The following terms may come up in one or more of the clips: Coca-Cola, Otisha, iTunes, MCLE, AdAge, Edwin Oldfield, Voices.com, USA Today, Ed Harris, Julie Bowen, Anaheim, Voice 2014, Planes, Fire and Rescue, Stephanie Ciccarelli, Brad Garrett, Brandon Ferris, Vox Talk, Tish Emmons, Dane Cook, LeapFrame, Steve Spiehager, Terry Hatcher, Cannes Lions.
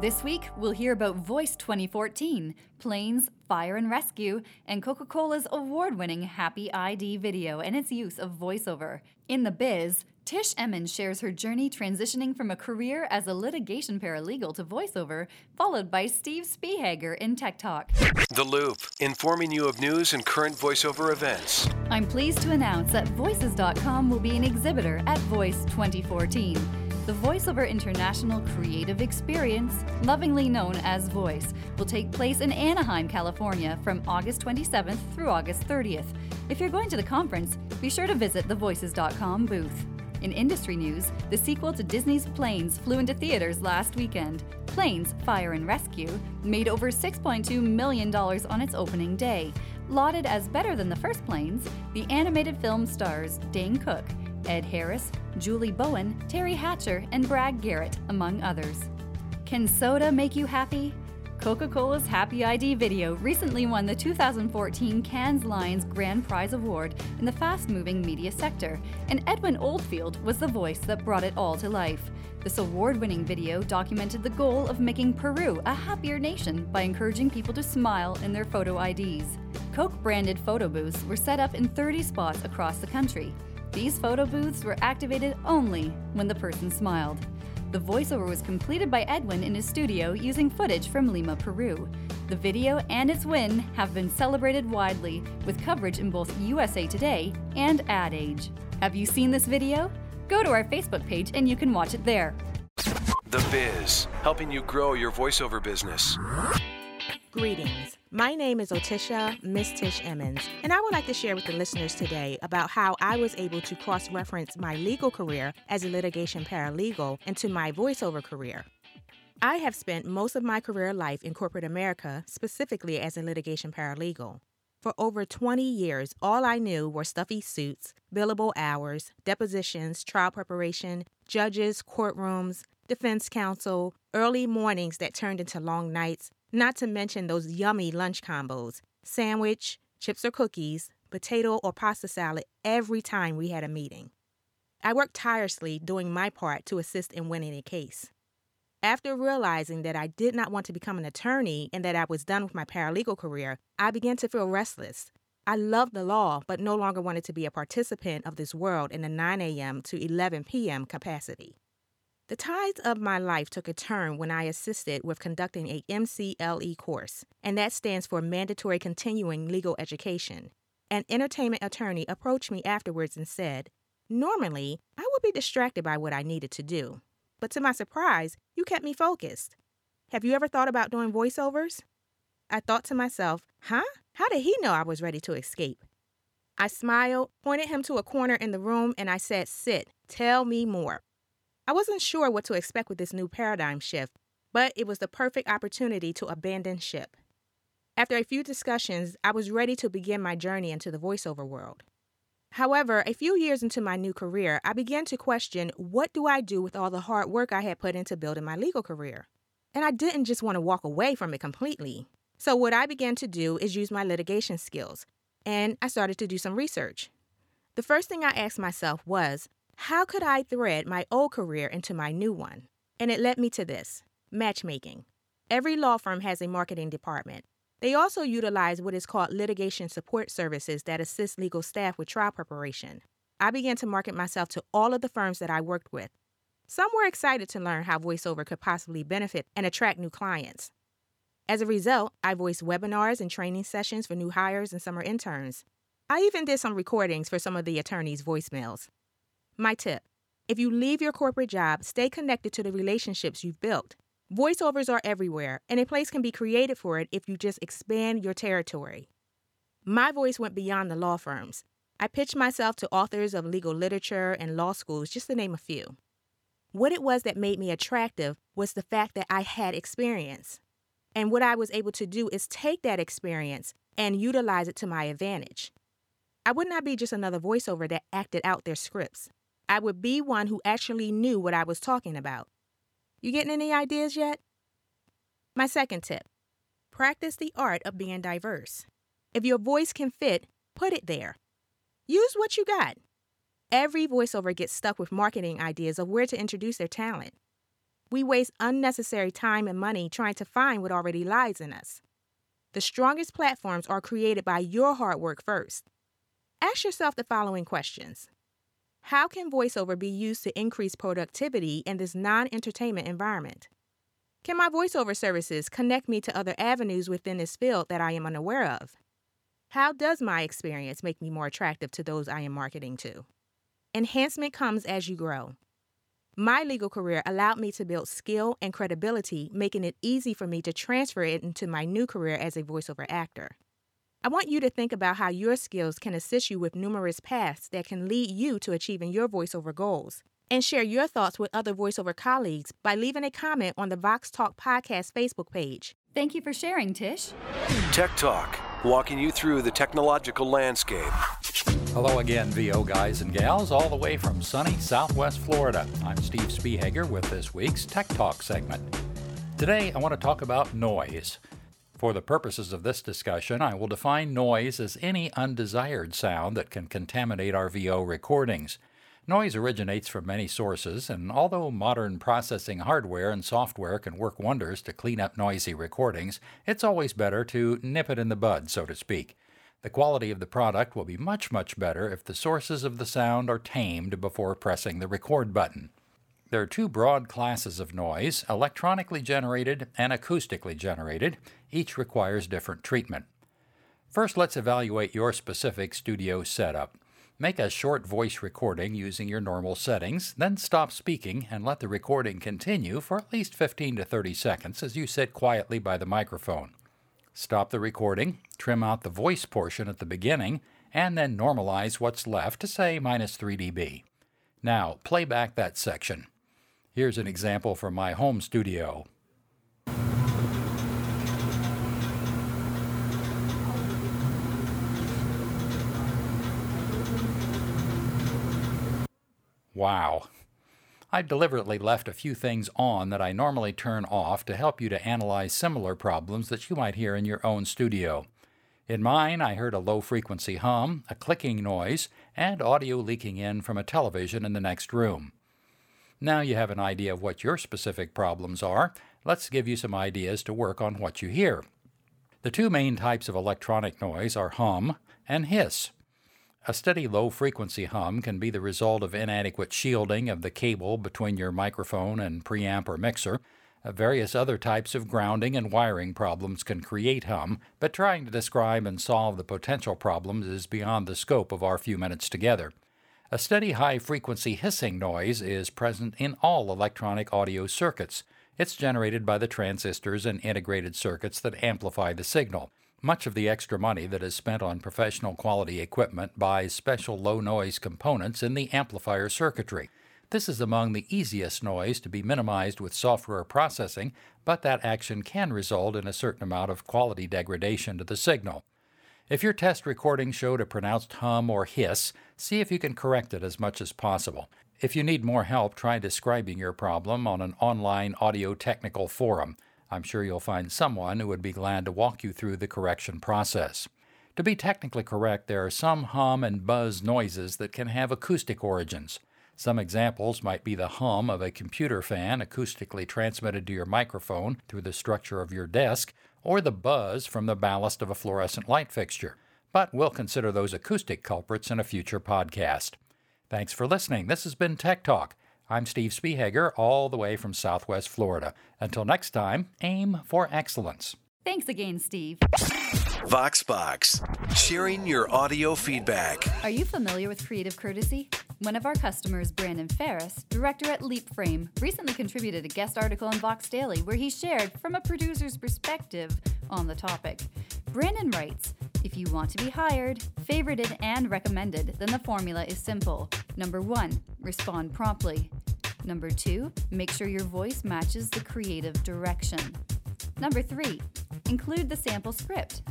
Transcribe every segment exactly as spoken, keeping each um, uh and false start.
This week, we'll hear about Voice twenty fourteen, Planes, Fire and Rescue, and Coca-Cola's award-winning Happy I D video and its use of voiceover. In the biz, Tish Emmons shares her journey transitioning from a career as a litigation paralegal to voiceover, followed by Steve Spiehager in Tech Talk. The Loop, informing you of news and current voiceover events. I'm pleased to announce that Voices dot com will be an exhibitor at Voice twenty fourteen. The VoiceOver International Creative Experience, lovingly known as Voice, will take place in Anaheim, California from August twenty-seventh through August thirtieth. If you're going to the conference, be sure to visit the Voices dot com booth. In industry news, the sequel to Disney's Planes flew into theaters last weekend. Planes, Fire and Rescue made over six point two million dollars on its opening day. Lauded as better than the first Planes, the animated film stars Dane Cook, Ed Harris, Julie Bowen, Terry Hatcher, and Brad Garrett, among others. Can soda make you happy? Coca-Cola's Happy I D video recently won the two thousand fourteen Cannes Lions Grand Prize Award in the fast-moving media sector, and Edwin Oldfield was the voice that brought it all to life. This award-winning video documented the goal of making Peru a happier nation by encouraging people to smile in their photo I Ds. Coke-branded photo booths were set up in thirty spots across the country. These photo booths were activated only when the person smiled. The voiceover was completed by Edwin in his studio using footage from Lima, Peru. The video and its win have been celebrated widely with coverage in both U S A Today and AdAge. Have you seen this video? Go to our Facebook page and you can watch it there. The Biz, helping you grow your voiceover business. Greetings. My name is Otisha, Miss Tish Emmons, and I would like to share with the listeners today about how I was able to cross-reference my legal career as a litigation paralegal into my voiceover career. I have spent most of my career life in corporate America, specifically as a litigation paralegal. For over twenty years, all I knew were stuffy suits, billable hours, depositions, trial preparation, judges, courtrooms, defense counsel, early mornings that turned into long nights, not to mention those yummy lunch combos, sandwich, chips or cookies, potato or pasta salad every time we had a meeting. I worked tirelessly doing my part to assist in winning a case. After realizing that I did not want to become an attorney and that I was done with my paralegal career, I began to feel restless. I loved the law, but no longer wanted to be a participant of this world in a nine a.m. to eleven p.m. capacity. The tides of my life took a turn when I assisted with conducting a M C L E course, and that stands for Mandatory Continuing Legal Education. An entertainment attorney approached me afterwards and said, "Normally, I would be distracted by what I needed to do, but to my surprise, you kept me focused. Have you ever thought about doing voiceovers?" I thought to myself, huh? How did he know I was ready to escape? I smiled, pointed him to a corner in the room, and I said, "Sit, tell me more." I wasn't sure what to expect with this new paradigm shift, but it was the perfect opportunity to abandon ship. After a few discussions, I was ready to begin my journey into the voiceover world. However, a few years into my new career, I began to question, what do I do with all the hard work I had put into building my legal career? And I didn't just want to walk away from it completely. So what I began to do is use my litigation skills, and I started to do some research. The first thing I asked myself was, how could I thread my old career into my new one? And it led me to this, matchmaking. Every law firm has a marketing department. They also utilize what is called litigation support services that assist legal staff with trial preparation. I began to market myself to all of the firms that I worked with. Some were excited to learn how voiceover could possibly benefit and attract new clients. As a result, I voiced webinars and training sessions for new hires and summer interns. I even did some recordings for some of the attorneys' voicemails. My tip, if you leave your corporate job, stay connected to the relationships you've built. Voiceovers are everywhere, and a place can be created for it if you just expand your territory. My voice went beyond the law firms. I pitched myself to authors of legal literature and law schools, just to name a few. What it was that made me attractive was the fact that I had experience. And what I was able to do is take that experience and utilize it to my advantage. I would not be just another voiceover that acted out their scripts. I would be one who actually knew what I was talking about. You getting any ideas yet? My second tip, practice the art of being diverse. If your voice can fit, put it there. Use what you got. Every voiceover gets stuck with marketing ideas of where to introduce their talent. We waste unnecessary time and money trying to find what already lies in us. The strongest platforms are created by your hard work first. Ask yourself the following questions. How can voiceover be used to increase productivity in this non-entertainment environment? Can my voiceover services connect me to other avenues within this field that I am unaware of? How does my experience make me more attractive to those I am marketing to? Enhancement comes as you grow. My legal career allowed me to build skill and credibility, making it easy for me to transfer it into my new career as a voiceover actor. I want you to think about how your skills can assist you with numerous paths that can lead you to achieving your voiceover goals, and share your thoughts with other voiceover colleagues by leaving a comment on the Vox Talk Podcast Facebook page. Thank you for sharing, Tish. Tech Talk, walking you through the technological landscape. Hello again, V O guys and gals, all the way from sunny Southwest Florida. I'm Steve Spiehager with this week's Tech Talk segment. Today, I want to talk about noise. For the purposes of this discussion, I will define noise as any undesired sound that can contaminate our V O recordings. Noise originates from many sources, and although modern processing hardware and software can work wonders to clean up noisy recordings, it's always better to nip it in the bud, so to speak. The quality of the product will be much, much better if the sources of the sound are tamed before pressing the record button. There are two broad classes of noise, electronically generated and acoustically generated. Each requires different treatment. First, let's evaluate your specific studio setup. Make a short voice recording using your normal settings, then stop speaking and let the recording continue for at least fifteen to thirty seconds as you sit quietly by the microphone. Stop the recording, trim out the voice portion at the beginning, and then normalize what's left to say minus three decibels. Now, play back that section. Here's an example from my home studio. Wow. I deliberately left a few things on that I normally turn off to help you to analyze similar problems that you might hear in your own studio. In mine, I heard a low-frequency hum, a clicking noise, and audio leaking in from a television in the next room. Now you have an idea of what your specific problems are. Let's give you some ideas to work on what you hear. The two main types of electronic noise are hum and hiss. A steady low-frequency hum can be the result of inadequate shielding of the cable between your microphone and preamp or mixer. Various other types of grounding and wiring problems can create hum, but trying to describe and solve the potential problems is beyond the scope of our few minutes together. A steady high-frequency hissing noise is present in all electronic audio circuits. It's generated by the transistors and integrated circuits that amplify the signal. Much of the extra money that is spent on professional quality equipment buys special low-noise components in the amplifier circuitry. This is among the easiest noise to be minimized with software processing, but that action can result in a certain amount of quality degradation to the signal. If your test recording showed a pronounced hum or hiss, see if you can correct it as much as possible. If you need more help, try describing your problem on an online audio technical forum. I'm sure you'll find someone who would be glad to walk you through the correction process. To be technically correct, there are some hum and buzz noises that can have acoustic origins. Some examples might be the hum of a computer fan acoustically transmitted to your microphone through the structure of your desk, or the buzz from the ballast of a fluorescent light fixture. But we'll consider those acoustic culprits in a future podcast. Thanks for listening. This has been Tech Talk. I'm Steve Spiehager, all the way from Southwest Florida. Until next time, aim for excellence. Thanks again, Steve. VoxBox, sharing your audio feedback. Are you familiar with creative courtesy? One of our customers, Brandon Ferris, director at LeapFrame, recently contributed a guest article on Vox Daily where he shared from a producer's perspective on the topic. Brandon writes, if you want to be hired, favorited, and recommended, then the formula is simple. Number one, respond promptly. Number two, make sure your voice matches the creative direction. Number three, include the sample script.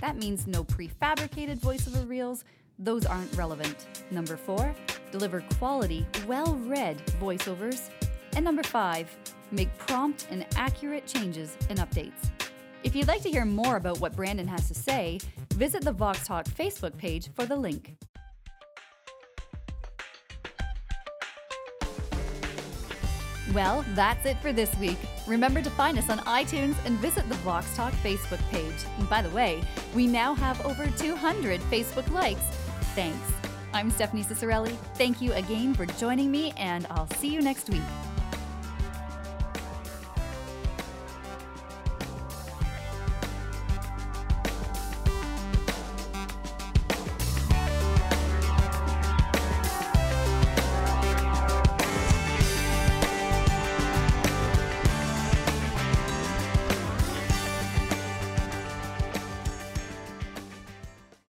That means no prefabricated voiceover reels. Those aren't relevant. Number four, deliver quality, well-read voiceovers. And number five, make prompt and accurate changes and updates. If you'd like to hear more about what Brandon has to say, visit the Vox Talk Facebook page for the link. Well, that's it for this week. Remember to find us on iTunes and visit the Vox Talk Facebook page. And by the way, we now have over two hundred Facebook likes. Thanks. I'm Stephanie Ciccarelli. Thank you again for joining me, and I'll see you next week.